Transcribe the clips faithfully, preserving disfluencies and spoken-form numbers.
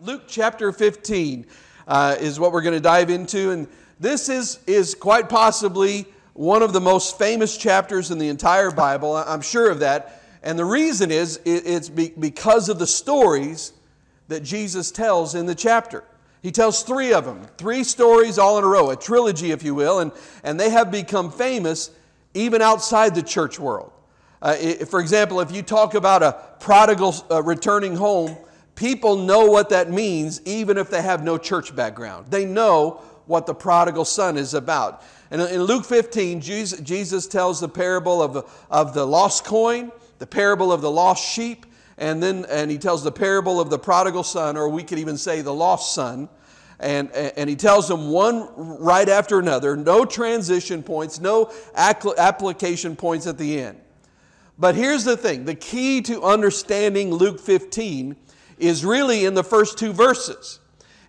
Luke chapter fifteen uh, is what we're going to dive into, and this is, is quite possibly one of the most famous chapters in the entire Bible. I'm sure of that. And the reason is it's because of the stories that Jesus tells in the chapter. He tells three of them, three stories all in a row, a trilogy, if you will, and, and they have become famous even outside the church world. Uh, it, for example, if you talk about a prodigal uh, returning home, people know what that means even if they have no church background. They know what the prodigal son is about. And in Luke fifteen, Jesus, Jesus tells the parable of, of the lost coin, the parable of the lost sheep, and then and he tells the parable of the prodigal son, or we could even say the lost son. And, and he tells them one right after another, no transition points, no application points at the end. But here's the thing, the key to understanding Luke fifteen is really in the first two verses.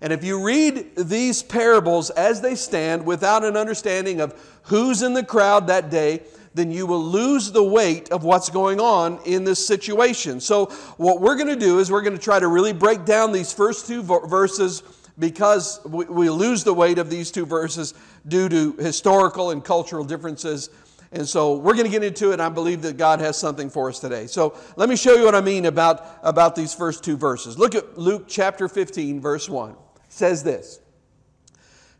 And if you read these parables as they stand without an understanding of who's in the crowd that day, then you will lose the weight of what's going on in this situation. So what we're going to do is we're going to try to really break down these first two verses because we lose the weight of these two verses due to historical and cultural differences. And so we're going to get into it, and I believe that God has something for us today. So let me show you what I mean about, about these first two verses. Look at Luke chapter fifteen, verse one. It says this,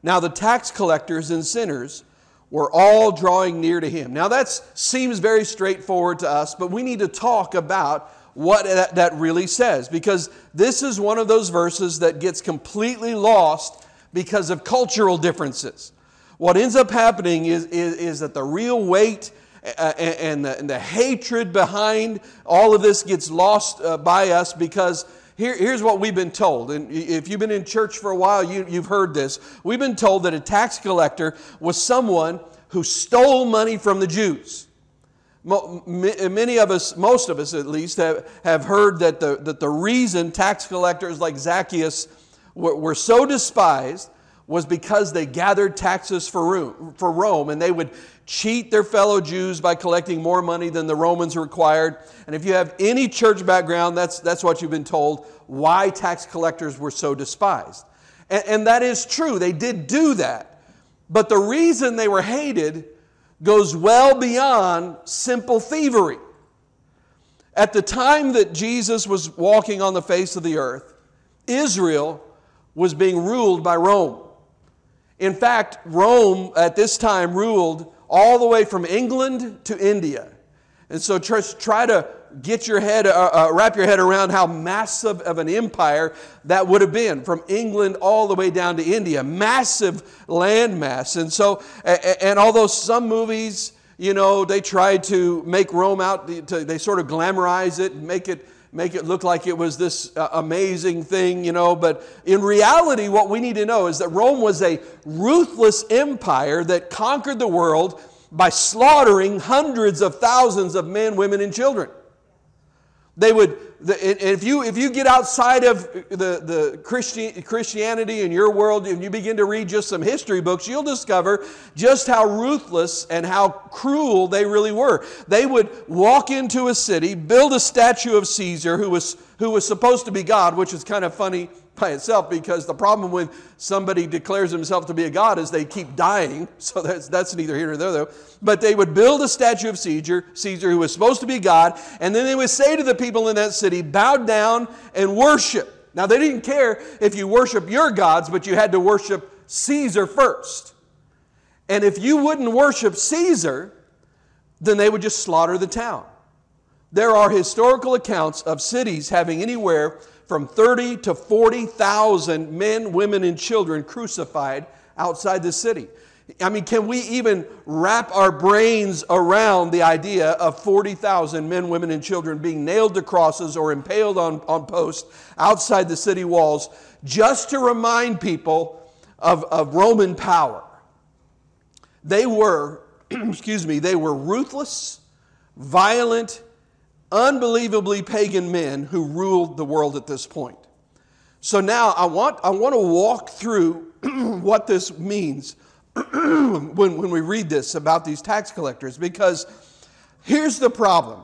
"Now the tax collectors and sinners were all drawing near to him." Now that seems very straightforward to us, but we need to talk about what that, that really says, because this is one of those verses that gets completely lost because of cultural differences. What ends up happening is, is, is that the real weight uh, and, the, and the hatred behind all of this gets lost uh, by us because Here, here's what we've been told, and if you've been in church for a while, you, you've heard this. We've been told that a tax collector was someone who stole money from the Jews. Many of us, most of us at least, have, have heard that the, that the reason tax collectors like Zacchaeus were, were so despised was because they gathered taxes for Rome, for Rome, and they would cheat their fellow Jews by collecting more money than the Romans required. And if you have any church background, that's, that's what you've been told, why tax collectors were so despised. And, and that is true. They did do that. But the reason they were hated goes well beyond simple thievery. At the time that Jesus was walking on the face of the earth, Israel was being ruled by Rome. In fact, Rome at this time ruled all the way from England to India. And so try to get your head, uh, wrap your head around how massive of an empire that would have been from England all the way down to India. Massive landmass. And so, and although some movies, you know, they try to make Rome out, they sort of glamorize it and make it make it look like it was this uh, amazing thing, you know. But in reality, what we need to know is that Rome was a ruthless empire that conquered the world by slaughtering hundreds of thousands of men, women, and children. They would, the, if you if you get outside of the, the Christi- Christianity in your world and you begin to read just some history books, you'll discover just how ruthless and how cruel they really were. They would walk into a city, build a statue of Caesar who was who was supposed to be God, which is kind of funny by itself because the problem when somebody declares himself to be a god is they keep dying. So that's, that's neither here nor there, though. But they would build a statue of Caesar, Caesar, who was supposed to be God, and then they would say to the people in that city, bow down and worship. Now, they didn't care if you worship your gods, but you had to worship Caesar first. And if you wouldn't worship Caesar, then they would just slaughter the town. There are historical accounts of cities having anywhere from thirty to forty thousand men, women, and children crucified outside the city. I mean, can we even wrap our brains around the idea of forty thousand men, women, and children being nailed to crosses or impaled on, on posts outside the city walls just to remind people of, of Roman power? They were, excuse me, they were ruthless, violent, unbelievably pagan men who ruled the world at this point. So now I want I want to walk through what this means when, when we read this about these tax collectors, because here's the problem.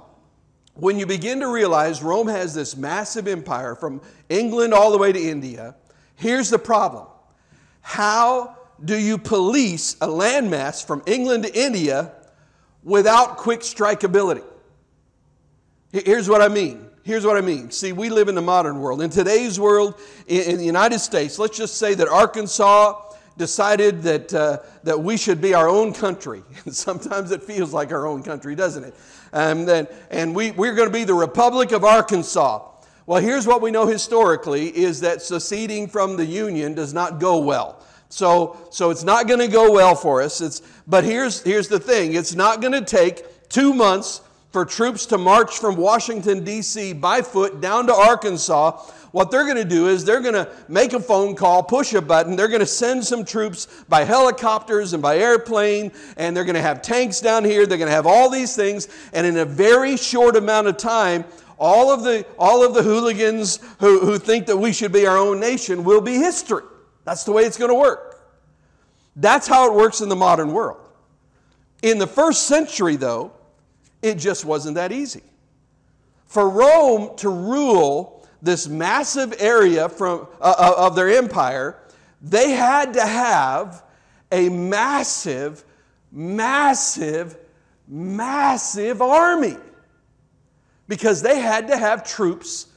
when you begin to realize Rome has this massive empire from England all the way to India, here's the problem. How do you police a landmass from England to India without quick strikeability? Here's what I mean. Here's what I mean. See, we live in the modern world. In today's world, in the United States, let's just say that Arkansas decided that uh, that we should be our own country. Sometimes it feels like our own country, doesn't it? Um, then, and we, we're going to be the Republic of Arkansas. Well, here's what we know historically is that seceding from the Union does not go well. So, so it's not going to go well for us. It's, but here's, here's the thing. It's not going to take two months for troops to march from Washington, D C by foot down to Arkansas. What they're going to do is they're going to make a phone call, push a button. They're going to send some troops by helicopters and by airplane, and they're going to have tanks down here. They're going to have all these things. And in a very short amount of time, all of the, all of the hooligans who, who think that we should be our own nation will be history. That's the way it's going to work. That's how it works in the modern world. In the first century, though, it just wasn't that easy. For Rome to rule this massive area from, uh, of their empire, they had to have a massive, massive, massive army, because they had to have troops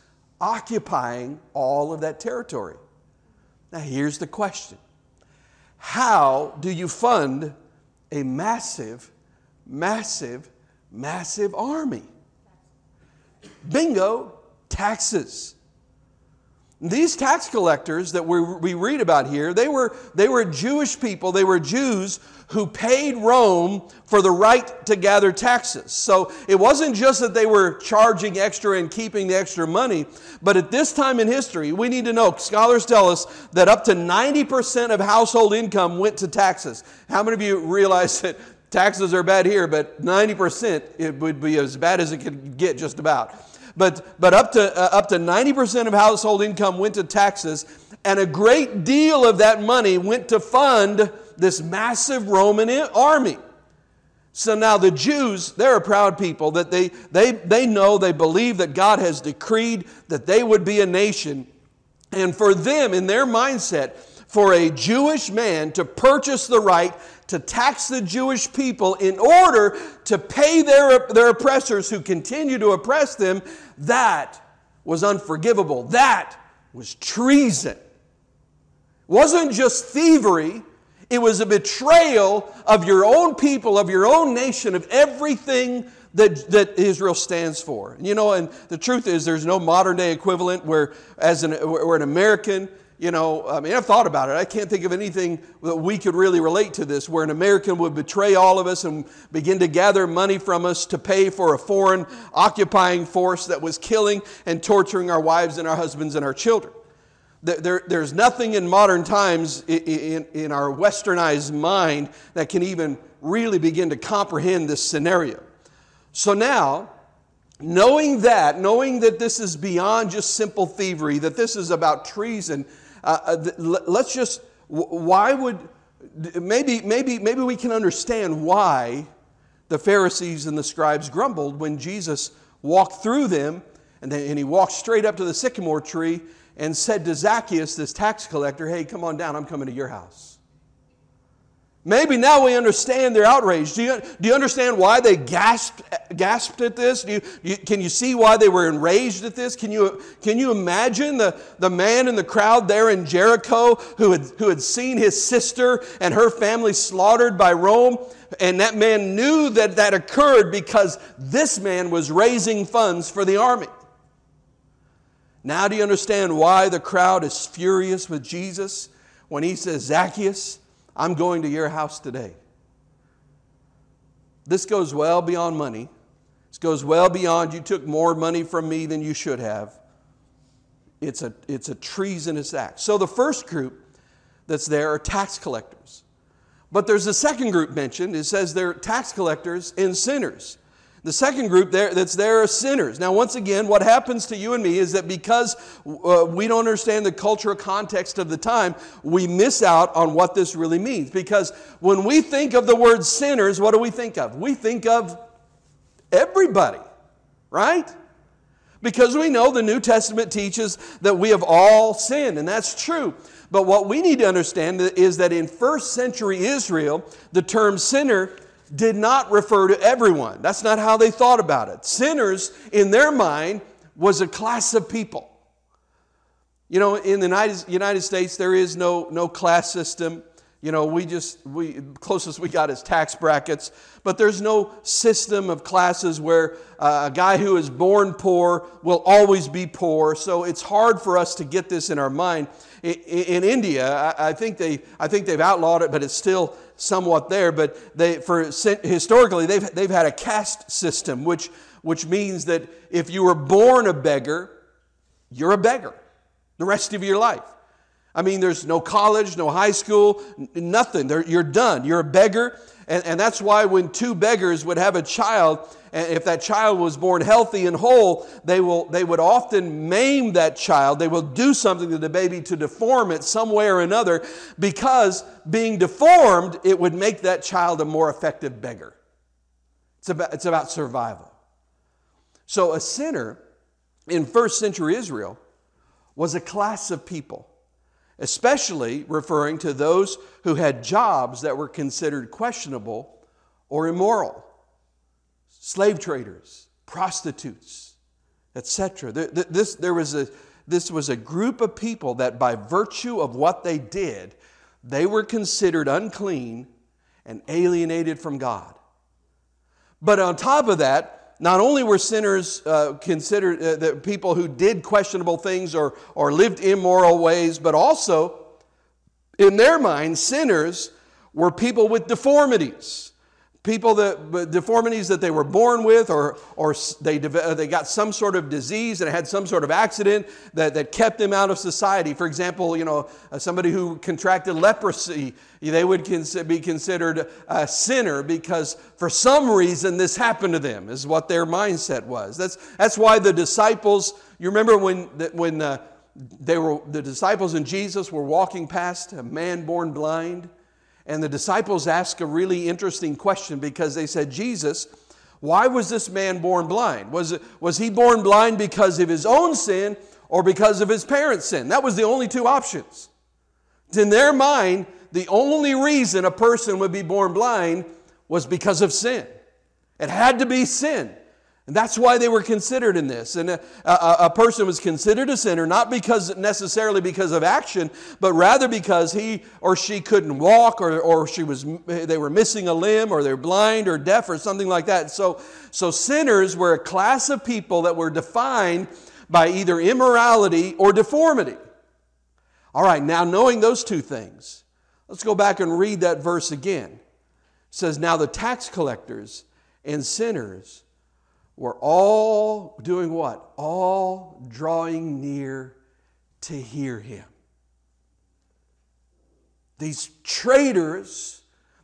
occupying all of that territory. Now, here's the question. How do you fund a massive, massive Massive army? Bingo, taxes. These tax collectors that we, we read about here, they were, they were Jewish people. They were Jews who paid Rome for the right to gather taxes. So it wasn't just that they were charging extra and keeping the extra money, but at this time in history, we need to know, scholars tell us that up to ninety percent of household income went to taxes. How many of you realize that taxes are bad here, but ninety percent it would be as bad as it could get, just about. But but up to uh, up to ninety percent of household income went to taxes, and a great deal of that money went to fund this massive Roman army. So now the Jews, they're a proud people that they they they know, they believe that God has decreed that they would be a nation, and for them, in their mindset, for a Jewish man to purchase the right to tax the Jewish people in order to pay their, their oppressors who continue to oppress them, that was unforgivable. That was treason. It wasn't just thievery. It was a betrayal of your own people, of your own nation, of everything that, that Israel stands for. You know, and the truth is there's no modern day equivalent where as an, where an American... You know, I mean, I've thought about it. I can't think of anything that we could really relate to this, where an American would betray all of us and begin to gather money from us to pay for a foreign occupying force that was killing and torturing our wives and our husbands and our children. There, there's nothing in modern times in, in our westernized mind that can even really begin to comprehend this scenario. So now, knowing that, knowing that this is beyond just simple thievery, that this is about treason, Uh, let's just, why would, maybe, maybe, maybe we can understand why the Pharisees and the scribes grumbled when Jesus walked through them, and, they, and he walked straight up to the sycamore tree and said to Zacchaeus, this tax collector, "Hey, come on down, I'm coming to your house." Maybe now we understand their outrage. Do you, do you understand why they gasped, gasped at this? Do you, you, can you see why they were enraged at this? Can you, can you imagine the, the man in the crowd there in Jericho who had, who had seen his sister and her family slaughtered by Rome? And that man knew that that occurred because this man was raising funds for the army. Now do you understand why the crowd is furious with Jesus when he says, "Zacchaeus, I'm going to your house today"? This goes well beyond money. This goes well beyond "you took more money from me than you should have." It's a, it's a treasonous act. So the first group that's there are tax collectors. But there's a second group mentioned. It says they're tax collectors and sinners. The second group there that's there are sinners. Now, once again, what happens to you and me is that because uh, we don't understand the cultural context of the time, we miss out on what this really means. Because when we think of the word sinners, what do we think of? We think of everybody. right? Because we know the New Testament teaches that we have all sinned, and that's true. But what we need to understand is that in first century Israel, the term sinner did not refer to everyone. That's not how they thought about it. Sinners, in their mind, was a class of people. You know, in the United States, there is no, no class system. You know, we just, we closest we got is tax brackets, but there's no system of classes where uh, a guy who is born poor will always be poor. So it's hard for us to get this in our mind. In, in India, I, I think they, I think they've outlawed it, but it's still somewhat there. But they, for historically, they've they've had a caste system, which which means that if you were born a beggar, you're a beggar the rest of your life. I mean, there's no college, no high school, nothing. They're, you're done. You're a beggar. And, and that's why when two beggars would have a child, and if that child was born healthy and whole, they will they would often maim that child. They will do something to the baby to deform it some way or another, because being deformed, it would make that child a more effective beggar. It's about, it's about survival. So a sinner in first century Israel was a class of people, especially referring to those who had jobs that were considered questionable or immoral. Slave traders, prostitutes, et cetera. This, there was a, this was a group of people that by virtue of what they did, they were considered unclean and alienated from God. But on top of that, not only were sinners uh, considered uh, the people who did questionable things or, or lived immoral ways, but also, in their mind, sinners were people with deformities. People that deformities that they were born with, or or they they got some sort of disease and had some sort of accident that, that kept them out of society. For example, you know, somebody who contracted leprosy, they would be considered a sinner because for some reason this happened to them, is what their mindset was. That's that's why the disciples. You remember when when uh, they were the disciples and Jesus were walking past a man born blind. And the disciples asked a really interesting question, because they said, Jesus, why was this man born blind? Was it, was he born blind because of his own sin or because of his parents' sin? That was the only two options. In their mind, the only reason a person would be born blind was because of sin. It had to be sin. And that's why they were considered in this. And a, a, a person was considered a sinner, not because necessarily because of action, but rather because he or she couldn't walk, or, or she was they were missing a limb, or they're blind or deaf or something like that. So, so sinners were a class of people that were defined by either immorality or deformity. All right, now knowing those two things, let's go back and read that verse again. It says, now the tax collectors and sinners were all doing what? All drawing near to hear him. These traitors,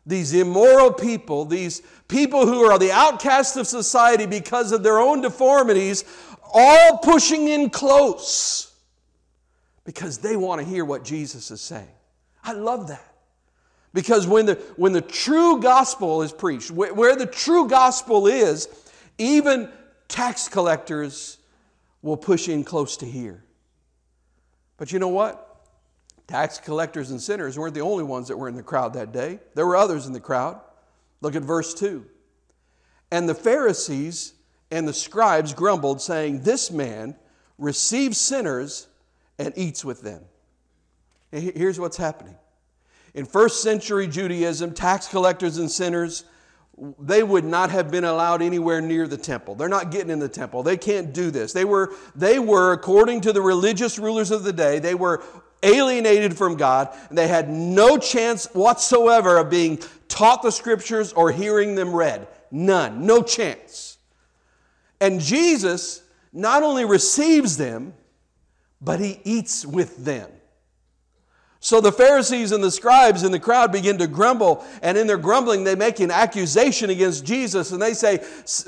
these immoral people, these people who are the outcasts of society because of their own deformities, all pushing in close because they want to hear what Jesus is saying. I love that. Because when the, when the true gospel is preached, where, where the true gospel is, even tax collectors will push in close to hear. But you know what? Tax collectors and sinners weren't the only ones that were in the crowd that day. There were others in the crowd. Look at verse two. And the Pharisees and the scribes grumbled, saying, this man receives sinners and eats with them. And here's what's happening. In first century Judaism, tax collectors and sinners, they would not have been allowed anywhere near the temple. They're not getting in the temple. They can't do this. They were, they were, according to the religious rulers of the day, they were alienated from God. And they had no chance whatsoever of being taught the scriptures or hearing them read. None. No chance. And Jesus not only receives them, but he eats with them. So the Pharisees and the scribes in the crowd begin to grumble, and in their grumbling they make an accusation against Jesus, and they say,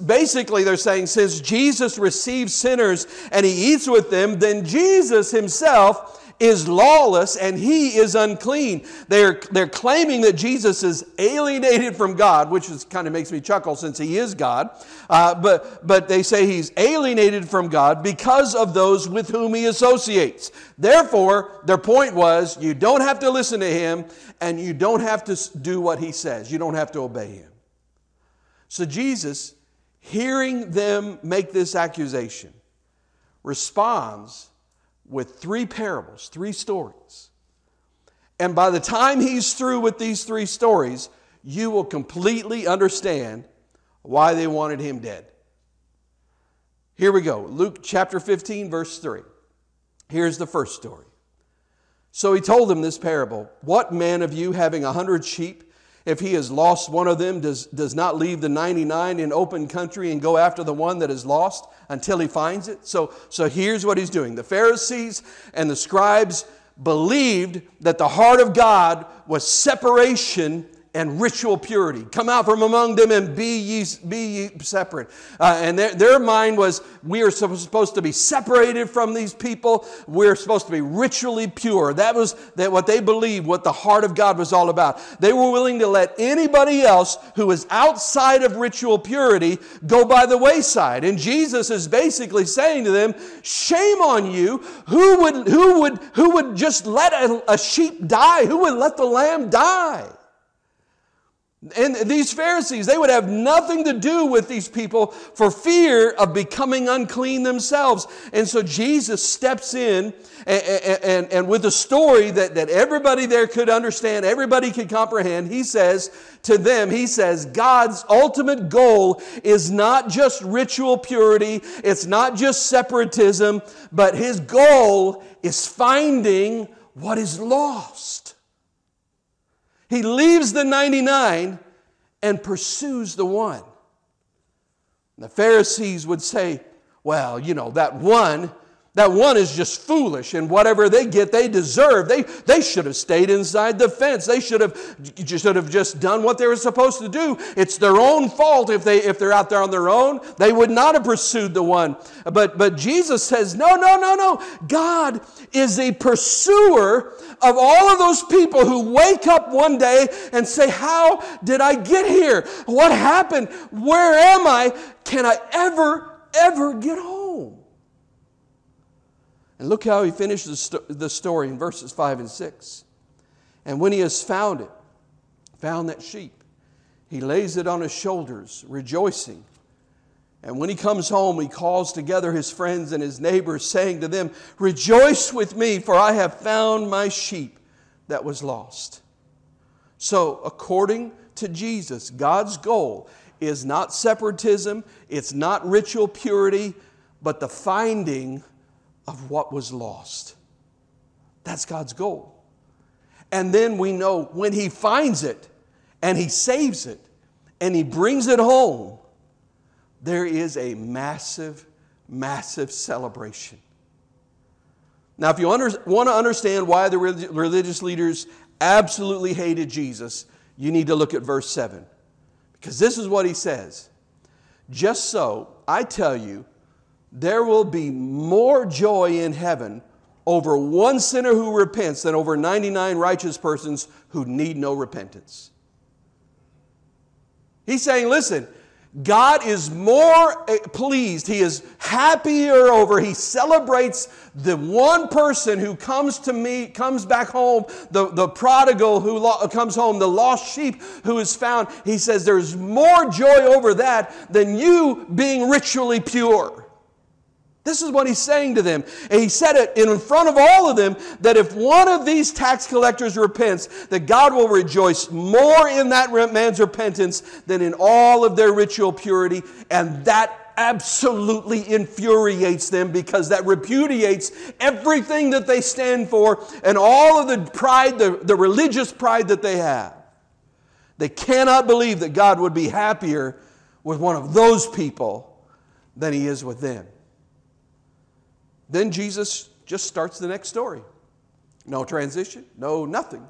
basically they're saying, since Jesus receives sinners and he eats with them, then Jesus himself is lawless and he is unclean. They're, they're claiming that Jesus is alienated from God, which is, kind of makes me chuckle since he is God. Uh, but, but they say he's alienated from God because of those with whom he associates. Therefore, their point was, you don't have to listen to him and you don't have to do what he says. You don't have to obey him. So Jesus, hearing them make this accusation, responds with three parables, three stories. And by the time he's through with these three stories, you will completely understand why they wanted him dead. Here we go. Luke chapter fifteen, verse three. Here's the first story. So he told them this parable. What man of you, having a hundred sheep, if he has lost one of them, does, does not leave the ninety-nine in open country and go after the one that is lost until he finds it? So, so here's what he's doing. The Pharisees and the scribes believed that the heart of God was separation and ritual purity. Come out from among them and be ye, be ye separate. Uh, and their, their mind was, we are supposed to be separated from these people. We're supposed to be ritually pure. That was that what they believed, what the heart of God was all about. They were willing to let anybody else who was outside of ritual purity go by the wayside. And Jesus is basically saying to them, shame on you. Who would, who would, who would just let a, a sheep die? Who would let the lamb die? And these Pharisees, they would have nothing to do with these people for fear of becoming unclean themselves. And so Jesus steps in and, and, and with a story that, that everybody there could understand, everybody could comprehend, he says to them, he says, God's ultimate goal is not just ritual purity, it's not just separatism, but his goal is finding what is lost. He leaves the ninety-nine and pursues the one. And the Pharisees would say, well, you know, that one, that one is just foolish, and whatever they get, they deserve. They, they should have stayed inside the fence. They should have, should have just done what they were supposed to do. It's their own fault if, they, if they're out there on their own. They would not have pursued the one. But, but Jesus says, no, no, no, no. God is a pursuer of all of those people who wake up one day and say, how did I get here? What happened? Where am I? Can I ever, ever get home? And look how he finishes the story in verses five and six. And when he has found it, found that sheep, he lays it on his shoulders, rejoicing. And when he comes home, he calls together his friends and his neighbors, saying to them, rejoice with me, for I have found my sheep that was lost. So, according to Jesus, God's goal is not separatism, it's not ritual purity, but the finding of what was lost. That's God's goal. And then we know when he finds it and he saves it and he brings it home, there is a massive, massive celebration. Now, if you under, want to understand why the religious leaders absolutely hated Jesus, you need to look at verse seven. Because this is what he says. Just so, I tell you, there will be more joy in heaven over one sinner who repents than over ninety-nine righteous persons who need no repentance. He's saying, listen, God is more pleased. He is happier over. He celebrates the one person who comes to me, comes back home, the, the prodigal who lo- comes home, the lost sheep who is found. He says there's more joy over that than you being ritually pure. This is what he's saying to them. And he said it in front of all of them, that if one of these tax collectors repents, that God will rejoice more in that man's repentance than in all of their ritual purity. And that absolutely infuriates them because that repudiates everything that they stand for and all of the pride, the, the religious pride that they have. They cannot believe that God would be happier with one of those people than he is with them. Then Jesus just starts the next story. No transition, no nothing,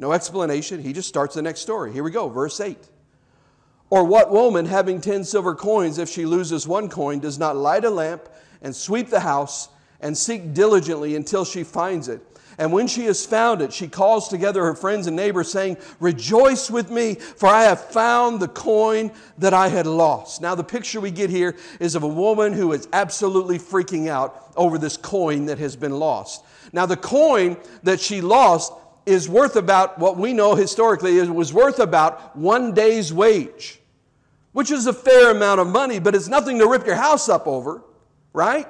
no explanation. He just starts the next story. Here we go, verse eight. Or what woman, having ten silver coins, if she loses one coin, does not light a lamp and sweep the house and seek diligently until she finds it. And when she has found it, she calls together her friends and neighbors, saying, "Rejoice with me, for I have found the coin that I had lost." Now, the picture we get here is of a woman who is absolutely freaking out over this coin that has been lost. Now, the coin that she lost is worth about, what we know historically, it was worth about one day's wage, which is a fair amount of money, but it's nothing to rip your house up over, right?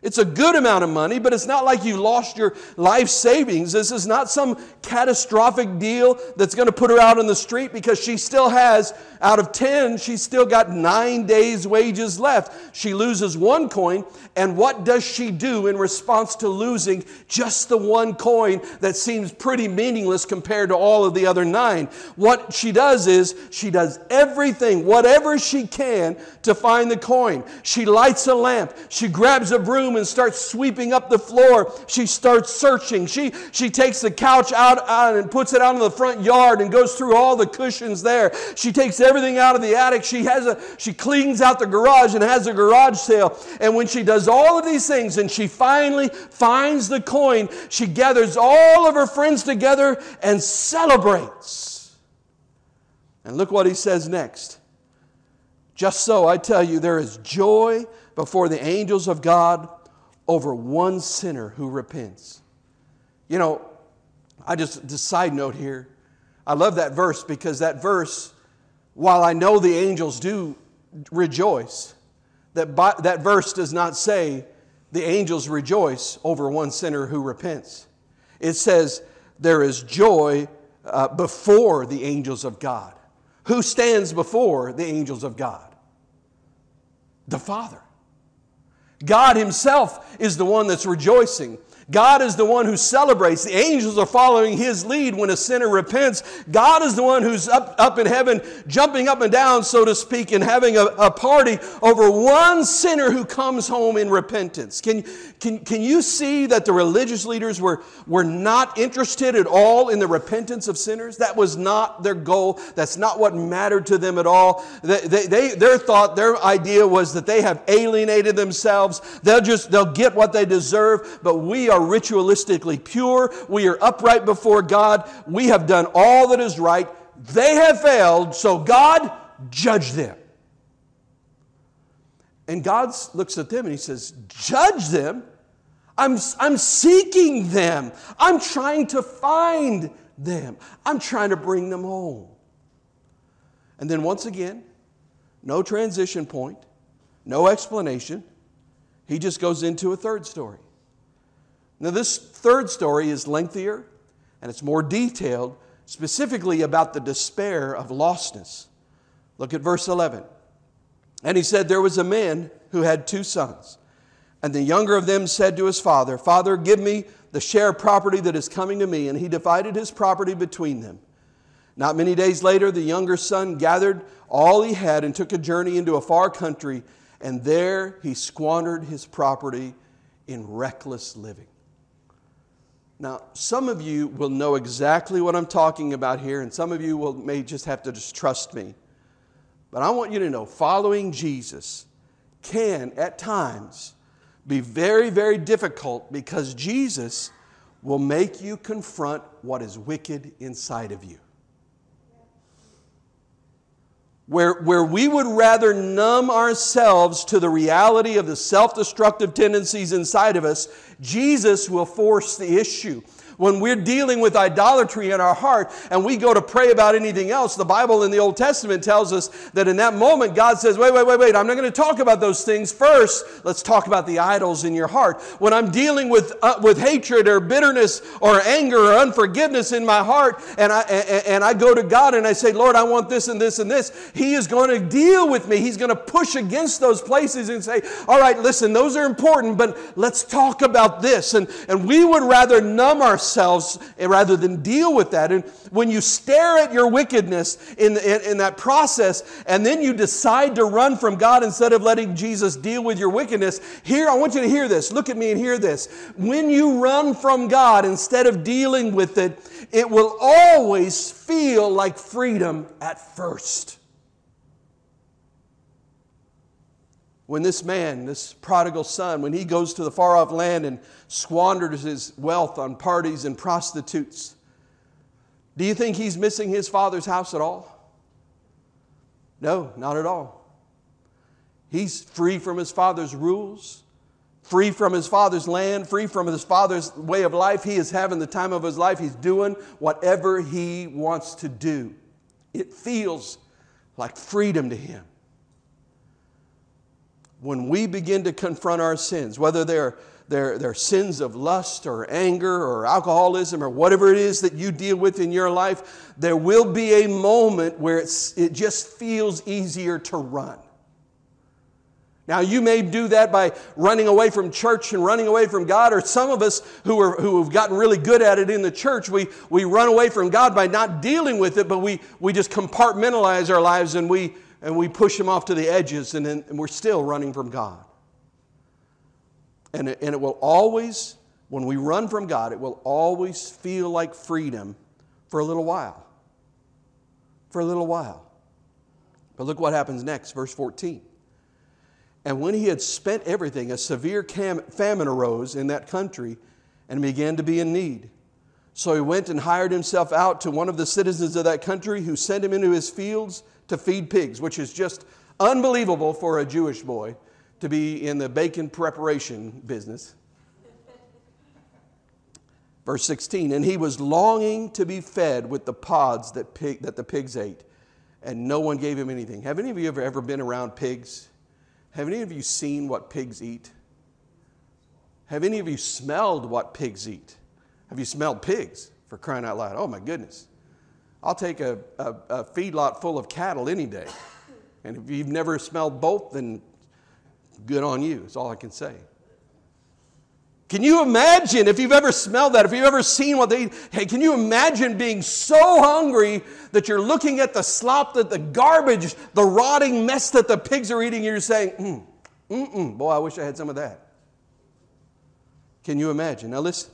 It's a good amount of money, but it's not like you lost your life savings. This is not some catastrophic deal that's going to put her out on the street, because she still has, out of ten, she's still got nine days' wages left. She loses one coin, and what does she do in response to losing just the one coin that seems pretty meaningless compared to all of the other nine? What she does is she does everything, whatever she can, to find the coin. She lights a lamp. She grabs a broom and starts sweeping up the floor. She starts searching. She, she takes the couch out, out and puts it out in the front yard and goes through all the cushions there. She takes everything out of the attic. She has a she cleans out the garage and has a garage sale. And when she does all of these things and she finally finds the coin, she gathers all of her friends together and celebrates. And look what he says next. "Just so, I tell you, there is joy before the angels of God over one sinner who repents." You know, I just, just side note here. I love that verse, because that verse, while I know the angels do rejoice, that by, that verse does not say the angels rejoice over one sinner who repents. It says there is joy uh, before the angels of God. Who stands before the angels of God? The Father. God Himself is the one that's rejoicing. God is the one who celebrates. The angels are following His lead when a sinner repents. God is the one who's up, up in heaven, jumping up and down, so to speak, and having a, a party over one sinner who comes home in repentance. Can, can, can you see that the religious leaders were, were not interested at all in the repentance of sinners? That was not their goal. That's not what mattered to them at all. They, they, they, their thought, their idea was that they have alienated themselves. They'll just, they'll get what they deserve, but we are are ritualistically pure. We are upright before God. We have done all that is right. They have failed, so God, judge them. And God looks at them and He says, "Judge them? I'm, I'm seeking them. I'm trying to find them. I'm trying to bring them home." And then once again, no transition point, no explanation. He just goes into a third story. Now, this third story is lengthier and it's more detailed, specifically about the despair of lostness. Look at verse eleven. "And he said, there was a man who had two sons. And the younger of them said to his father, 'Father, give me the share of property that is coming to me.' And he divided his property between them. Not many days later, the younger son gathered all he had and took a journey into a far country. And there he squandered his property in reckless living." Now, some of you will know exactly what I'm talking about here, and some of you will may just have to just trust me. But I want you to know, following Jesus can, at times, be very, very difficult, because Jesus will make you confront what is wicked inside of you. Where, where we would rather numb ourselves to the reality of the self-destructive tendencies inside of us, Jesus will force the issue. When we're dealing with idolatry in our heart and we go to pray about anything else, the Bible in the Old Testament tells us that in that moment God says, wait, wait, wait, wait, I'm not going to talk about those things first. Let's talk about the idols in your heart. When I'm dealing with uh, with hatred or bitterness or anger or unforgiveness in my heart, and I, and, and I go to God and I say, Lord, I want this and this and this, He is going to deal with me. He's going to push against those places and say, all right, listen, those are important, but let's talk about this. And, and we would rather numb ourselves Ourselves, rather than deal with that. And when you stare at your wickedness in, in, in that process, and then you decide to run from God instead of letting Jesus deal with your wickedness, here, I want you to hear this. Look at me and hear this. When you run from God instead of dealing with it, it will always feel like freedom at first. When this man, this prodigal son, when he goes to the far-off land and squanders his wealth on parties and prostitutes, do you think he's missing his father's house at all? No, not at all. He's free from his father's rules, free from his father's land, free from his father's way of life. He is having the time of his life. He's doing whatever he wants to do. It feels like freedom to him. When we begin to confront our sins, whether they're, they're, they're sins of lust or anger or alcoholism or whatever it is that you deal with in your life, there will be a moment where it's, it just feels easier to run. Now, you may do that by running away from church and running away from God, or some of us who are who have gotten really good at it in the church, we, we run away from God by not dealing with it, but we, we just compartmentalize our lives and we And we push them off to the edges, and then and we're still running from God. And it, and it will always, when we run from God, it will always feel like freedom for a little while. For a little while. But look what happens next, verse fourteen. And when he had spent everything, a severe cam- famine arose in that country and began to be in need. So he went and hired himself out to one of the citizens of that country, who sent him into his fields to feed pigs, which is just unbelievable for a Jewish boy to be in the bacon preparation business. Verse sixteen, and he was longing to be fed with the pods that, pig, that the pigs ate, and no one gave him anything. Have any of you ever, ever been around pigs? Have any of you seen what pigs eat? Have any of you smelled what pigs eat? Have you smelled pigs, for crying out loud? Oh, my goodness. I'll take a, a, a feedlot full of cattle any day. And if you've never smelled both, then good on you, is all I can say. Can you imagine, if you've ever smelled that, if you've ever seen what they eat, hey, can you imagine being so hungry that you're looking at the slop, that the garbage, the rotting mess that the pigs are eating, and you're saying, mm, mm-mm, boy, I wish I had some of that. Can you imagine? Now listen,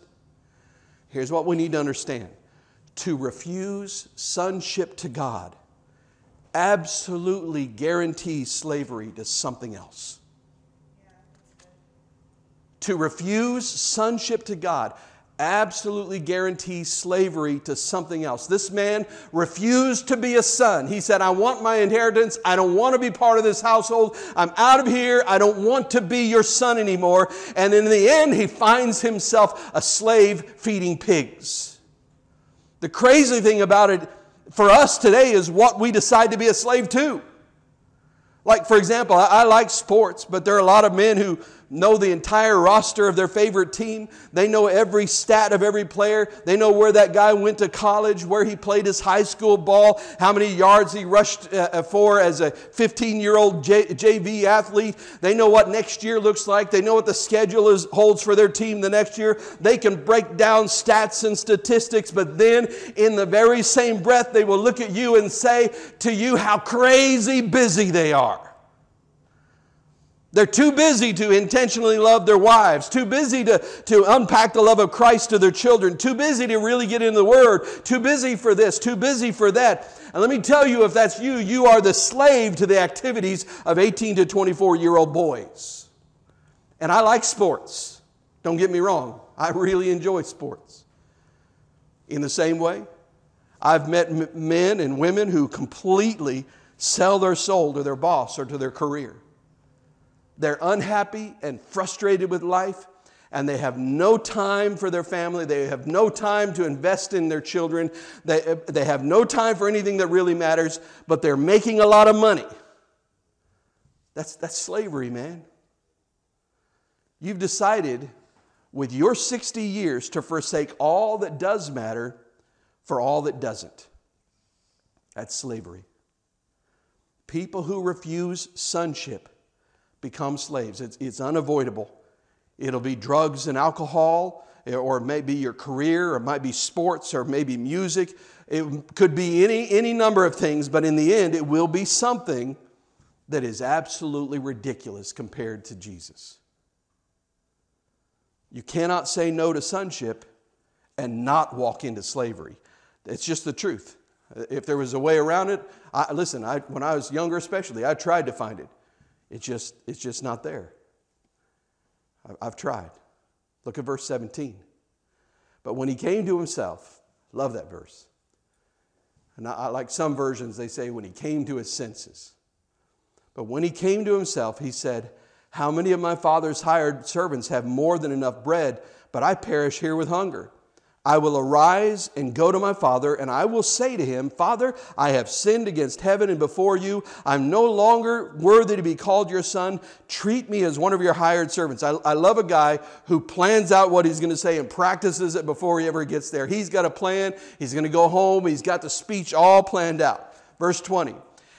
here's what we need to understand. To refuse sonship to God absolutely guarantees slavery to something else. Yeah, to refuse sonship to God absolutely guarantees slavery to something else. This man refused to be a son. He said, I want my inheritance. I don't want to be part of this household. I'm out of here. I don't want to be your son anymore. And in the end, he finds himself a slave feeding pigs. The crazy thing about it for us today is what we decide to be a slave to. Like, for example, I, I like sports, but there are a lot of men who know the entire roster of their favorite team. They know every stat of every player. They know where that guy went to college, where he played his high school ball, how many yards he rushed uh, for as a fifteen-year-old J- JV athlete. They know what next year looks like. They know what the schedule is, holds for their team the next year. They can break down stats and statistics, but then in the very same breath, they will look at you and say to you how crazy busy they are. They're too busy to intentionally love their wives, too busy to, to unpack the love of Christ to their children, too busy to really get into the Word, too busy for this, too busy for that. And let me tell you, if that's you, you are the slave to the activities of eighteen to twenty-four-year-old boys. And I like sports. Don't get me wrong. I really enjoy sports. In the same way, I've met men and women who completely sell their soul to their boss or to their career. They're unhappy and frustrated with life, and they have no time for their family. They have no time to invest in their children. They, they have no time for anything that really matters, but they're making a lot of money. That's, that's slavery, man. You've decided with your sixty years to forsake all that does matter for all that doesn't. That's slavery. People who refuse sonship become slaves. It's, it's unavoidable. It'll be drugs and alcohol, or maybe your career, or it might be sports, or maybe music. It could be any, any number of things, but in the end, it will be something that is absolutely ridiculous compared to Jesus. You cannot say no to sonship and not walk into slavery. It's just the truth. If there was a way around it, I, listen, I, when I was younger especially, I tried to find it. It's just, it's just not there. I've tried. Look at verse seventeen. But when he came to himself, love that verse. And I, I like some versions, they say when he came to his senses. But when he came to himself, he said, how many of my father's hired servants have more than enough bread, but I perish here with hunger? I will arise and go to my father, and I will say to him, Father, I have sinned against heaven and before you. I'm no longer worthy to be called your son. Treat me as one of your hired servants. I, I love a guy who plans out what he's going to say and practices it before he ever gets there. He's got a plan. He's going to go home. He's got the speech all planned out. Verse twenty,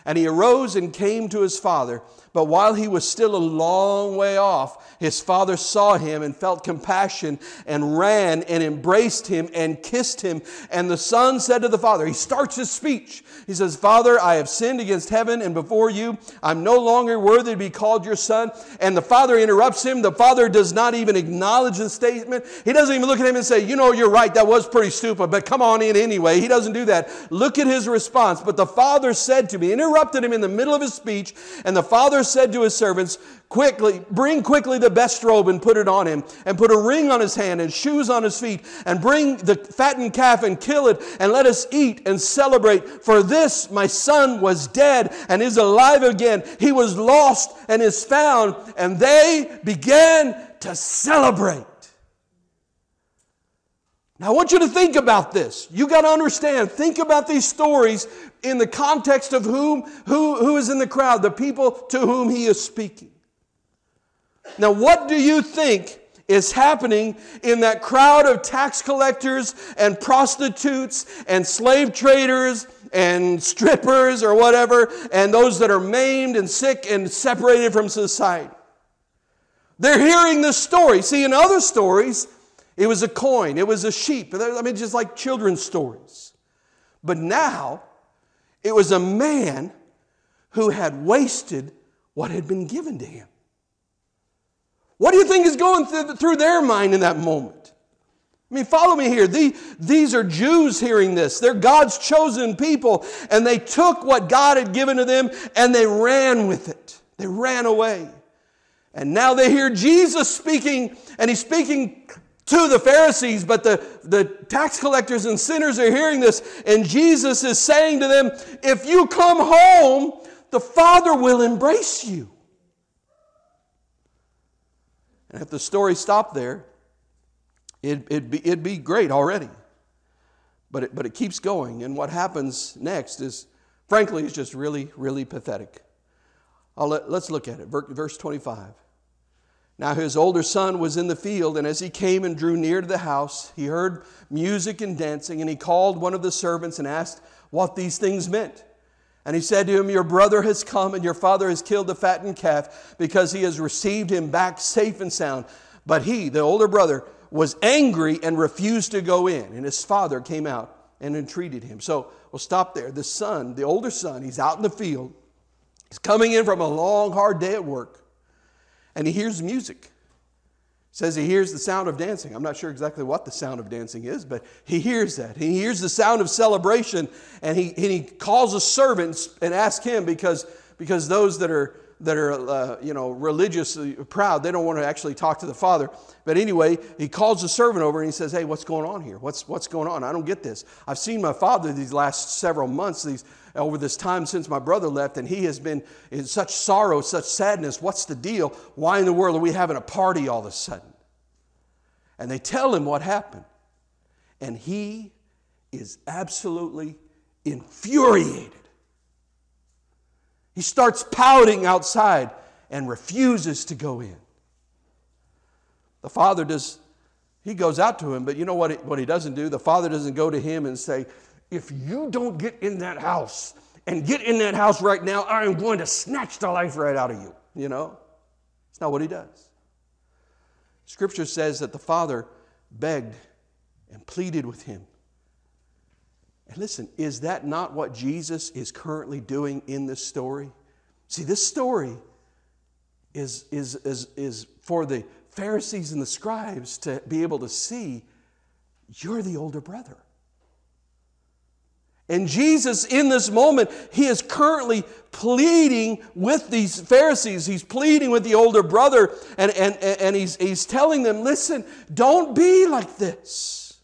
and he arose and came to his father. But while he was still a long way off, his father saw him and felt compassion and ran and embraced him and kissed him. And the son said to the father, he starts his speech. He says, Father, I have sinned against heaven and before you. I'm no longer worthy to be called your son. And the father interrupts him. The father does not even acknowledge the statement. He doesn't even look at him and say, you know, you're right. That was pretty stupid, but come on in anyway. He doesn't do that. Look at his response. But the father said to me, interrupted him in the middle of his speech. And the father said to his servants, quickly, bring quickly the best robe and put it on him, and put a ring on his hand and shoes on his feet, and bring the fattened calf and kill it, and let us eat and celebrate. For this my son was dead and is alive again. He was lost and is found. And they began to celebrate. Now, I want you to think about this. You got to understand, think about these stories in the context of whom, who, who is in the crowd, the people to whom he is speaking. Now, what do you think is happening in that crowd of tax collectors and prostitutes and slave traders and strippers or whatever, and those that are maimed and sick and separated from society? They're hearing this story. See, in other stories, it was a coin. It was a sheep. I mean, just like children's stories. But now, it was a man who had wasted what had been given to him. What do you think is going th- through their mind in that moment? I mean, follow me here. The, these are Jews hearing this. They're God's chosen people. And they took what God had given to them and they ran with it. They ran away. And now they hear Jesus speaking, and he's speaking to the Pharisees, but the, the tax collectors and sinners are hearing this, and Jesus is saying to them, if you come home, the Father will embrace you. And if the story stopped there, it, it'd be, it'd be great already. But it, but it keeps going, and what happens next is, frankly, it's just really, really pathetic. I'll let, let's look at it, verse twenty-five. Now his older son was in the field, and as he came and drew near to the house, he heard music and dancing, and he called one of the servants and asked what these things meant. And he said to him, your brother has come, and your father has killed the fattened calf, because he has received him back safe and sound. But he, the older brother, was angry and refused to go in, and his father came out and entreated him. So we'll stop there. The son, the older son, he's out in the field. He's coming in from a long, hard day at work. And he hears music. It says he hears the sound of dancing. I'm not sure exactly what the sound of dancing is, but he hears that. He hears the sound of celebration, and he, and he calls a servant and asks him because, because those that are that are uh, you know religiously proud, they don't want to actually talk to the father. But anyway, he calls the servant over and he says, hey, what's going on here? What's what's going on? I don't get this. I've seen my father these last several months, these over this time since my brother left, and he has been in such sorrow, such sadness. What's the deal? Why in the world are we having a party all of a sudden? And they tell him what happened. And he is absolutely infuriated. He starts pouting outside and refuses to go in. The father does, he goes out to him, but you know what, it, what he doesn't do? The father doesn't go to him and say, if you don't get in that house and get in that house right now, I am going to snatch the life right out of you. You know, it's not what he does. Scripture says that the father begged and pleaded with him. And listen, is that not what Jesus is currently doing in this story? See, this story is, is, is, is for the Pharisees and the scribes to be able to see, you're the older brother. And Jesus, in this moment, he is currently pleading with these Pharisees. He's pleading with the older brother, and, and, and he's, he's telling them, listen, don't be like this.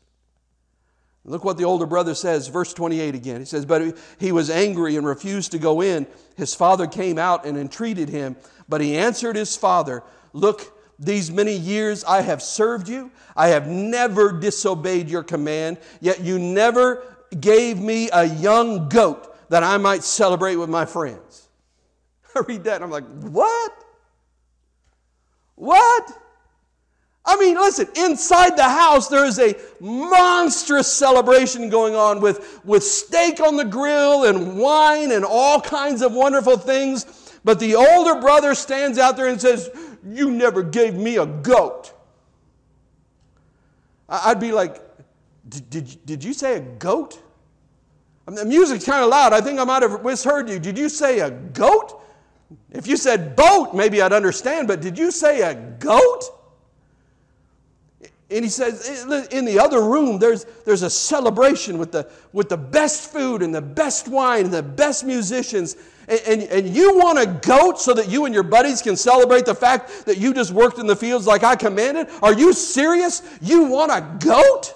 Look what the older brother says, verse twenty-eight again. He says, but he was angry and refused to go in. His father came out and entreated him, but he answered his father, look, these many years I have served you. I have never disobeyed your command, yet you never gave me a young goat that I might celebrate with my friends. I read that and I'm like, what? What? I mean, listen, inside the house there is a monstrous celebration going on with, with steak on the grill and wine and all kinds of wonderful things. But the older brother stands out there and says, you never gave me a goat. I'd be like, Did, did, did you say a goat? I mean, the music's kind of loud. I think I might have misheard you. Did you say a goat? If you said boat, maybe I'd understand, but did you say a goat? And he says, in the other room, there's, there's a celebration with the, with the best food and the best wine and the best musicians. And, and, and you want a goat so that you and your buddies can celebrate the fact that you just worked in the fields like I commanded? Are you serious? You want a goat?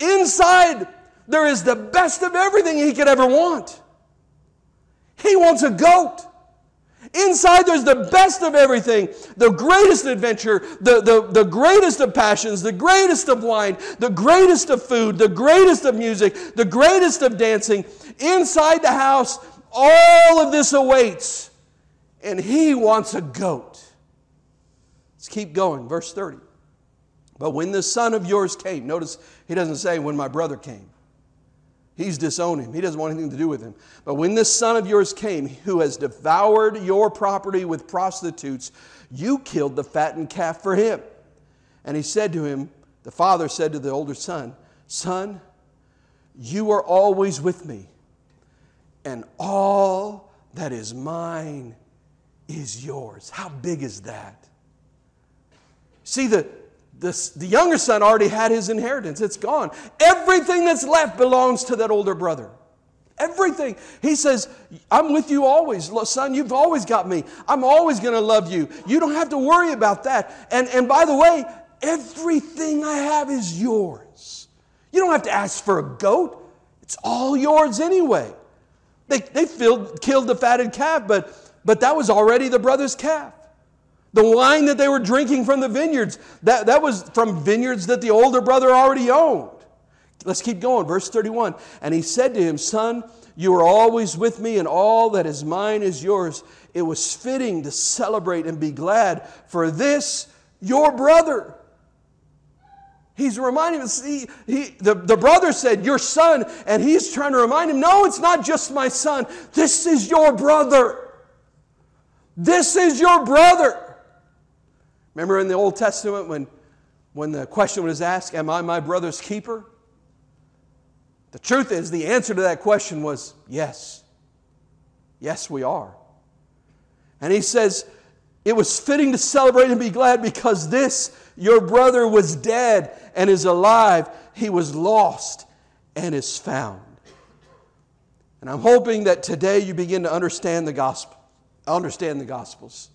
Inside, there is the best of everything he could ever want. He wants a goat. Inside, there's the best of everything, the greatest adventure, the, the, the greatest of passions, the greatest of wine, the greatest of food, the greatest of music, the greatest of dancing. Inside the house, all of this awaits, and he wants a goat. Let's keep going, verse thirty. But when this son of yours came, notice he doesn't say when my brother came. He's disowned him. He doesn't want anything to do with him. But when this son of yours came, who has devoured your property with prostitutes, you killed the fattened calf for him. And he said to him, the father said to the older son, son, you are always with me, and all that is mine is yours. How big is that? See, the This, the younger son already had his inheritance. It's gone. Everything that's left belongs to that older brother. Everything. He says, I'm with you always. Son, you've always got me. I'm always going to love you. You don't have to worry about that. And, and by the way, everything I have is yours. You don't have to ask for a goat. It's all yours anyway. They, they filled, killed the fatted calf, but, but that was already the brother's calf. The wine that they were drinking from the vineyards, that, that was from vineyards that the older brother already owned. Let's keep going. Verse thirty-one. And he said to him, son, you are always with me, and all that is mine is yours. It was fitting to celebrate and be glad, for this your brother. He's reminding us, he, he, the, the brother said, your son, and he's trying to remind him, no, it's not just my son. This is your brother. This is your brother. Remember in the Old Testament when, when the question was asked, am I my brother's keeper? The truth is, the answer to that question was yes. Yes, we are. And he says, it was fitting to celebrate and be glad because this, your brother, was dead and is alive. He was lost and is found. And I'm hoping that today you begin to understand the gospel, understand the Gospels.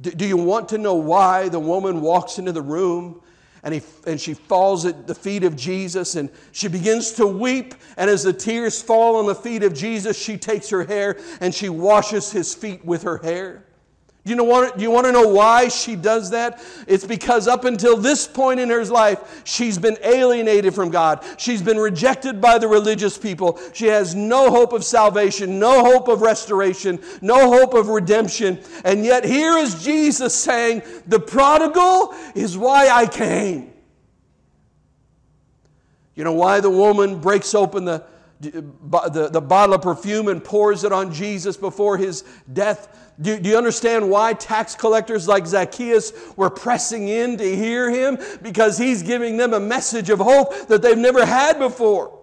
Do you want to know why the woman walks into the room and, he, and she falls at the feet of Jesus and she begins to weep, and as the tears fall on the feet of Jesus, she takes her hair and she washes his feet with her hair? Do you, know what, do you want to know why she does that? It's because up until this point in her life, she's been alienated from God. She's been rejected by the religious people. She has no hope of salvation, no hope of restoration, no hope of redemption. And yet here is Jesus saying, the prodigal is why I came. You know why the woman breaks open the The, the bottle of perfume and pours it on Jesus before his death? Do, do you understand why tax collectors like Zacchaeus were pressing in to hear him? Because he's giving them a message of hope that they've never had before.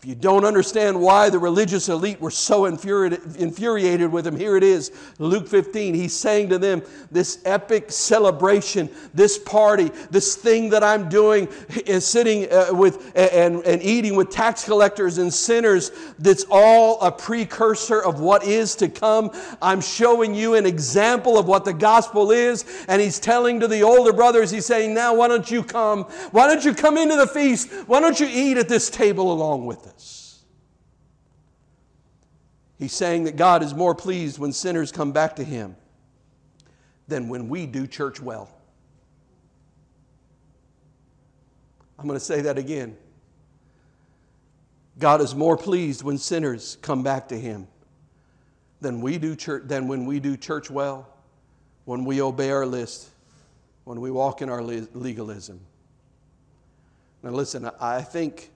If you don't understand why the religious elite were so infuri- infuriated with him, here it is, Luke fifteen. He's saying to them, this epic celebration, this party, this thing that I'm doing is sitting uh, with and, and eating with tax collectors and sinners, that's all a precursor of what is to come. I'm showing you an example of what the gospel is. And he's telling to the older brothers, he's saying, now why don't you come? Why don't you come into the feast? Why don't you eat at this table along with us? He's saying that God is more pleased when sinners come back to Him than when we do church well. I'm going to say that again. God is more pleased when sinners come back to Him than we do church than when we do church well, when we obey our list, when we walk in our legalism. Now listen, I think.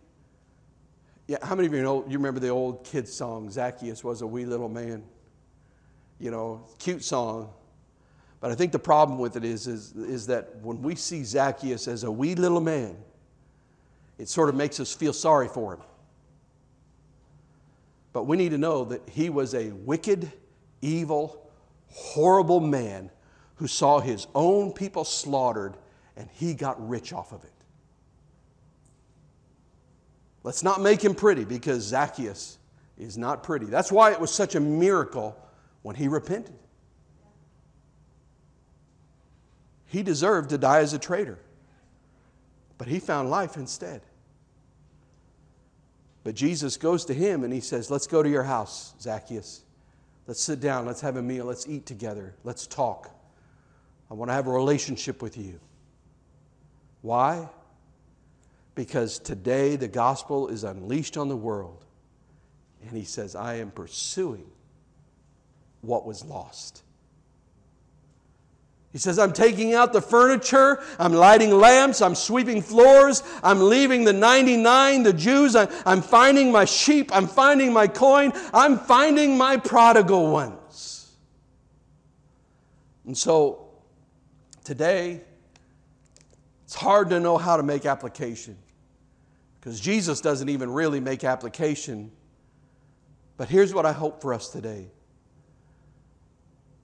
Yeah, how many of you know? You remember the old kids' song, Zacchaeus was a wee little man. You know, cute song. But I think the problem with it is, is, is that when we see Zacchaeus as a wee little man, it sort of makes us feel sorry for him. But we need to know that he was a wicked, evil, horrible man who saw his own people slaughtered, and he got rich off of it. Let's not make him pretty, because Zacchaeus is not pretty. That's why it was such a miracle when he repented. He deserved to die as a traitor, but he found life instead. But Jesus goes to him and he says, let's go to your house, Zacchaeus. Let's sit down. Let's have a meal. Let's eat together. Let's talk. I want to have a relationship with you. Why? Because today the gospel is unleashed on the world. And he says, I am pursuing what was lost. He says, I'm taking out the furniture, I'm lighting lamps, I'm sweeping floors, I'm leaving the ninety-nine, the Jews, I'm, I'm finding my sheep, I'm finding my coin, I'm finding my prodigal ones. And so, today, it's hard to know how to make application, because Jesus doesn't even really make application. But here's what I hope for us today.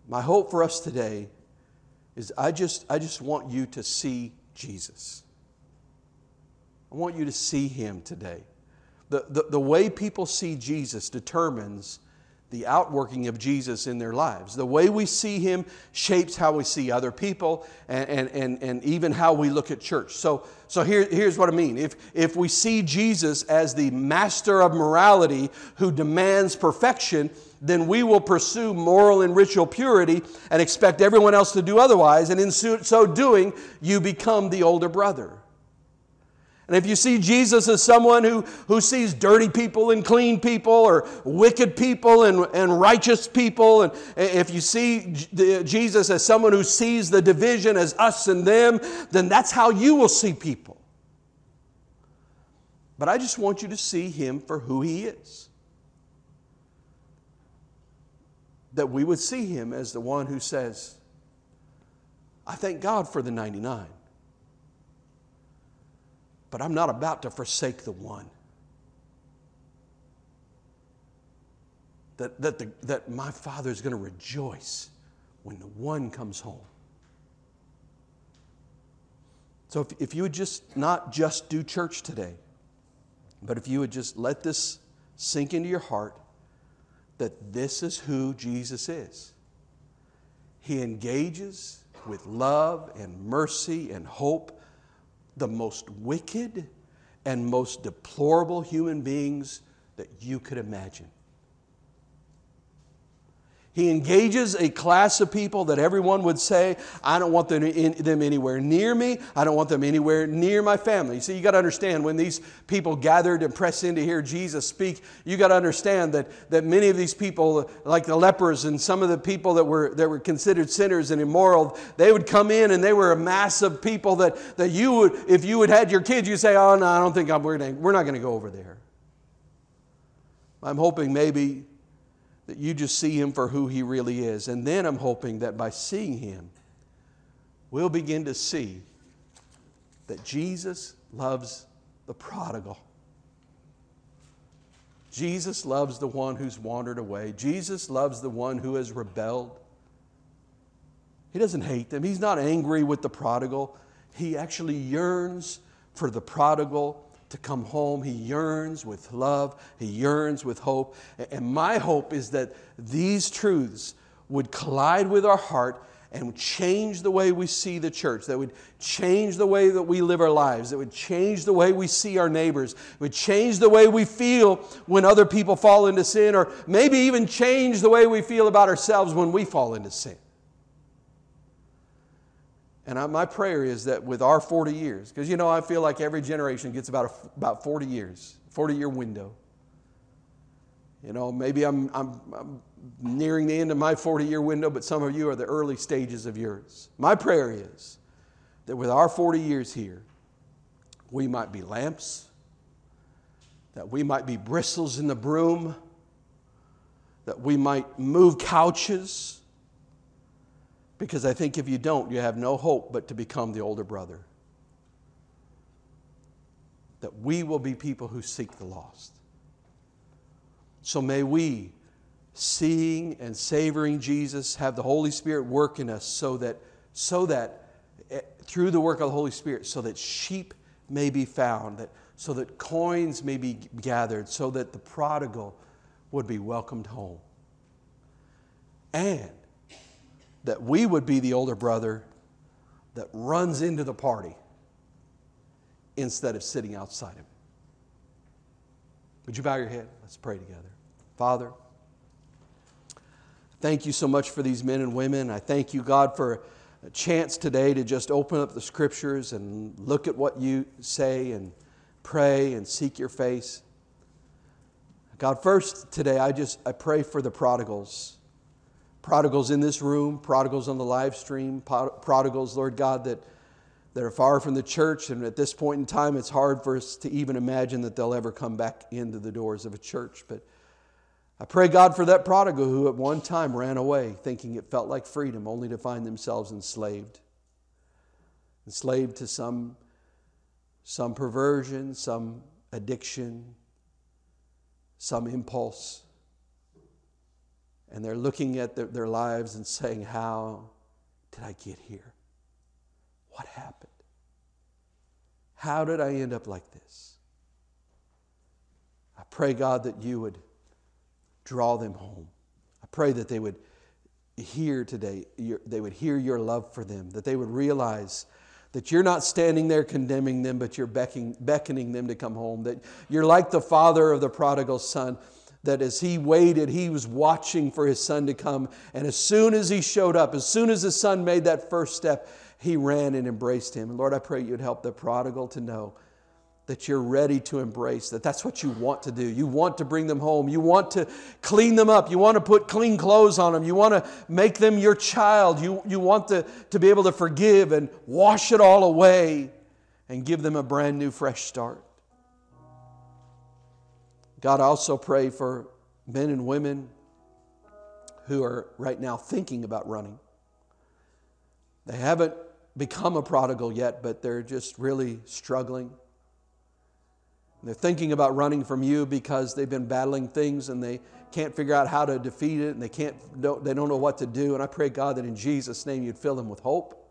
My hope for us today is I just, I just want you to see Jesus. I want you to see Him today. The, the, the way people see Jesus determines the outworking of Jesus in their lives. The way we see Him shapes how we see other people, and, and, and, and even how we look at church. So, so here, here's what I mean. If, if we see Jesus as the master of morality who demands perfection, then we will pursue moral and ritual purity and expect everyone else to do otherwise. And in so doing, you become the older brother. And if you see Jesus as someone who, who sees dirty people and clean people, or wicked people and, and righteous people, and if you see Jesus as someone who sees the division as us and them, then that's how you will see people. But I just want you to see Him for who He is. That we would see Him as the one who says, I thank God for the ninety-nine. But I'm not about to forsake the one. That, that, the, that my Father is going to rejoice when the one comes home. So if, if you would just not just do church today, but if you would just let this sink into your heart, that this is who Jesus is. He engages with love and mercy and hope the most wicked and most deplorable human beings that you could imagine. He engages a class of people that everyone would say, I don't want them, in, them anywhere near me. I don't want them anywhere near my family. You see, you got to understand, when these people gathered and pressed in to hear Jesus speak, you got to understand that, that many of these people, like the lepers and some of the people that were, that were considered sinners and immoral, they would come in and they were a mass of people that, that you would, if you would had your kids, you'd say, oh, no, I don't think I'm, we're, we're not going to go over there. I'm hoping maybe that you just see Him for who He really is. And then I'm hoping that by seeing Him, we'll begin to see that Jesus loves the prodigal. Jesus loves the one who's wandered away. Jesus loves the one who has rebelled. He doesn't hate them. He's not angry with the prodigal. He actually yearns for the prodigal to come home. He yearns with love. He yearns with hope. And my hope is that these truths would collide with our heart and change the way we see the church, that would change the way that we live our lives, that would change the way we see our neighbors, would change the way we feel when other people fall into sin, or maybe even change the way we feel about ourselves when we fall into sin. And I, my prayer is that with our forty years, because you know I feel like every generation gets about a, about forty years, forty-year window. You know, maybe I'm, I'm, I'm nearing the end of my forty-year window, but some of you are the early stages of yours. My prayer is that with our forty years here, we might be lamps, that we might be bristles in the broom, that we might move couches. Because I think if you don't, you have no hope but to become the older brother. That we will be people who seek the lost. So may we, seeing and savoring Jesus, have the Holy Spirit work in us so that, so that through the work of the Holy Spirit, so that sheep may be found, that, so that coins may be gathered, so that the prodigal would be welcomed home. And that we would be the older brother that runs into the party instead of sitting outside him. Would you bow your head? Let's pray together. Father, thank you so much for these men and women. I thank you, God, for a chance today to just open up the Scriptures and look at what you say and pray and seek your face. God, first today, I just I pray for the prodigals. Prodigals in this room, prodigals on the live stream, prodigals, Lord God, that, that are far from the church. And at this point in time, it's hard for us to even imagine that they'll ever come back into the doors of a church. But I pray, God, for that prodigal who at one time ran away thinking it felt like freedom, only to find themselves enslaved. Enslaved to some, some perversion, some addiction, some impulse. And they're looking at their, their lives and saying, how did I get here? What happened? How did I end up like this? I pray, God, that you would draw them home. I pray that they would hear today, your, they would hear your love for them, that they would realize that you're not standing there condemning them, but you're beckoning, beckoning them to come home, that you're like the father of the prodigal son, that as he waited, he was watching for his son to come. And as soon as he showed up, as soon as his son made that first step, he ran and embraced him. And Lord, I pray you'd help the prodigal to know that you're ready to embrace, that that's what you want to do. You want to bring them home. You want to clean them up. You want to put clean clothes on them. You want to make them your child. You, you want to, to be able to forgive and wash it all away and give them a brand new fresh start. God, I also pray for men and women who are right now thinking about running. They haven't become a prodigal yet, but they're just really struggling. They're thinking about running from you because they've been battling things and they can't figure out how to defeat it and they can't, don't, they don't know what to do. And I pray, God, that in Jesus' name you'd fill them with hope.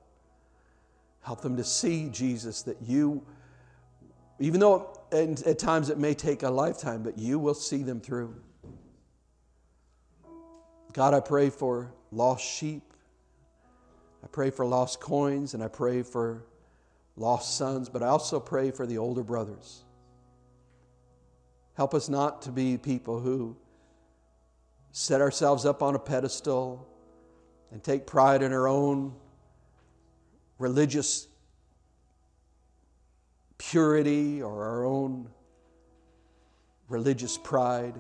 Help them to see, Jesus, that you, even though and at times it may take a lifetime, but you will see them through. God, I pray for lost sheep. I pray for lost coins, and I pray for lost sons, but I also pray for the older brothers. Help us not to be people who set ourselves up on a pedestal and take pride in our own religious purity or our own religious pride.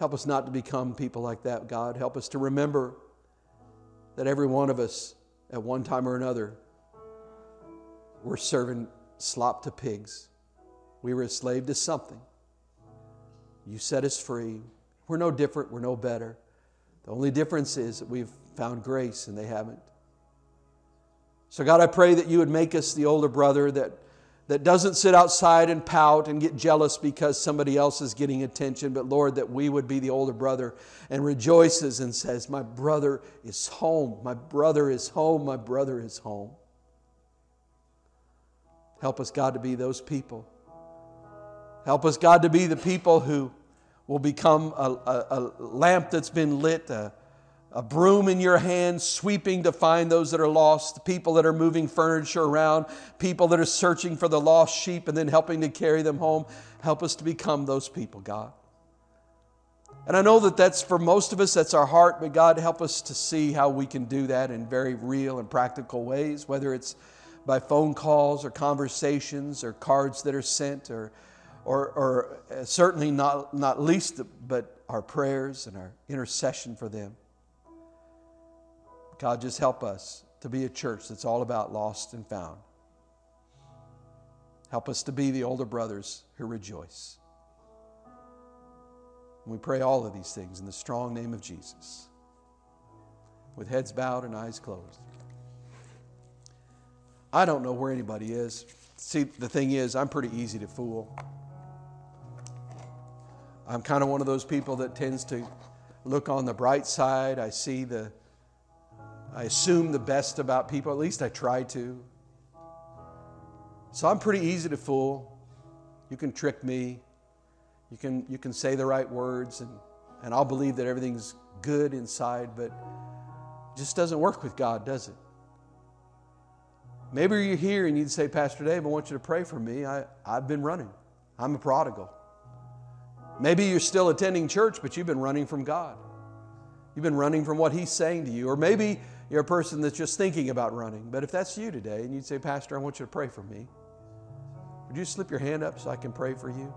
Help us not to become people like that, God. Help us to remember that every one of us at one time or another were serving slop to pigs. We were a slave to something. You set us free. We're no different. We're no better. The only difference is that we've found grace and they haven't. So God, I pray that you would make us the older brother that, that doesn't sit outside and pout and get jealous because somebody else is getting attention, but Lord, that we would be the older brother and rejoices and says, my brother is home, my brother is home, my brother is home. Help us, God, to be those people. Help us, God, to be the people who will become a, a, a lamp that's been lit, a, a broom in your hand, sweeping to find those that are lost, the people that are moving furniture around, people that are searching for the lost sheep and then helping to carry them home. Help us to become those people, God. And I know that that's for most of us, that's our heart, but God, help us to see how we can do that in very real and practical ways, whether it's by phone calls or conversations or cards that are sent or Or, or certainly not, not least, but our prayers and our intercession for them. God, just help us to be a church that's all about lost and found. Help us to be the older brothers who rejoice. And we pray all of these things in the strong name of Jesus, with heads bowed and eyes closed. I don't know where anybody is. See, the thing is, I'm pretty easy to fool. I'm kind of one of those people that tends to look on the bright side. I see the, I assume the best about people. At least I try to. So I'm pretty easy to fool. You can trick me. You can you can say the right words, and, and I'll believe that everything's good inside, but it just doesn't work with God, does it? Maybe you're here and you'd say, Pastor Dave, I want you to pray for me. I, I've been running. I'm a prodigal. Maybe you're still attending church, but you've been running from God. You've been running from what He's saying to you. Or maybe you're a person that's just thinking about running. But if that's you today and you'd say, Pastor, I want you to pray for me. Would you slip your hand up so I can pray for you?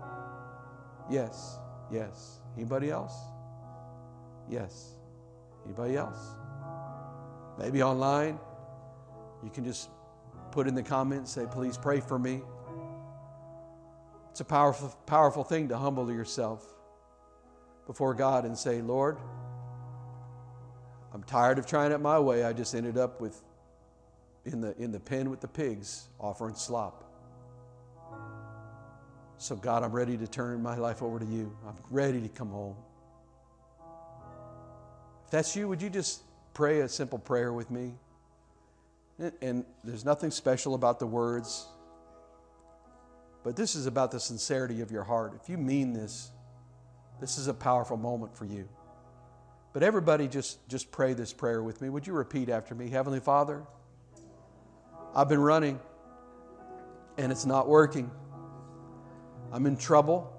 Yes. Yes. Anybody else? Yes. Anybody else? Maybe online. You can just put in the comments, say, please pray for me. It's a powerful, powerful thing to humble yourself before God and say, Lord, I'm tired of trying it my way. I just ended up with in the, in the pen with the pigs offering slop. So God, I'm ready to turn my life over to you. I'm ready to come home. If that's you, would you just pray a simple prayer with me? And there's nothing special about the words, but this is about the sincerity of your heart. If you mean this, this is a powerful moment for you. But everybody just, just pray this prayer with me. Would you repeat after me? Heavenly Father, I've been running and it's not working. I'm in trouble.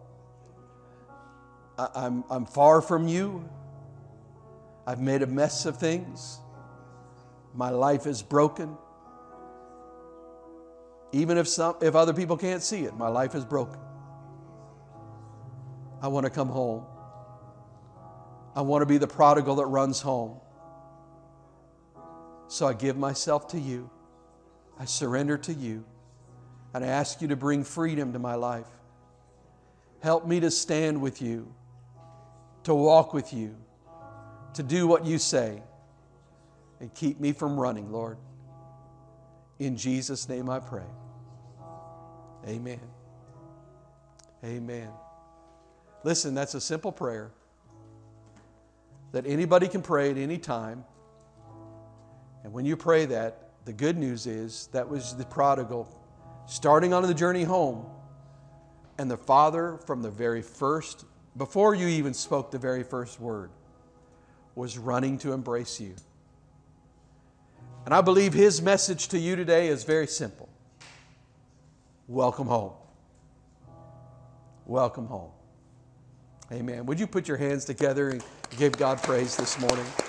I, I'm, I'm far from you. I've made a mess of things. My life is broken. Even if some, if other people can't see it, my life is broken. I want to come home. I want to be the prodigal that runs home. So I give myself to you. I surrender to you. And I ask you to bring freedom to my life. Help me to stand with you, to walk with you, to do what you say. And keep me from running, Lord. In Jesus' name I pray. Amen. Amen. Listen, that's a simple prayer that anybody can pray at any time. And when you pray that, the good news is that was the prodigal starting on the journey home. And the father from the very first, before you even spoke the very first word, was running to embrace you. And I believe his message to you today is very simple. Welcome home. Welcome home. Amen. Would you put your hands together and give God praise this morning?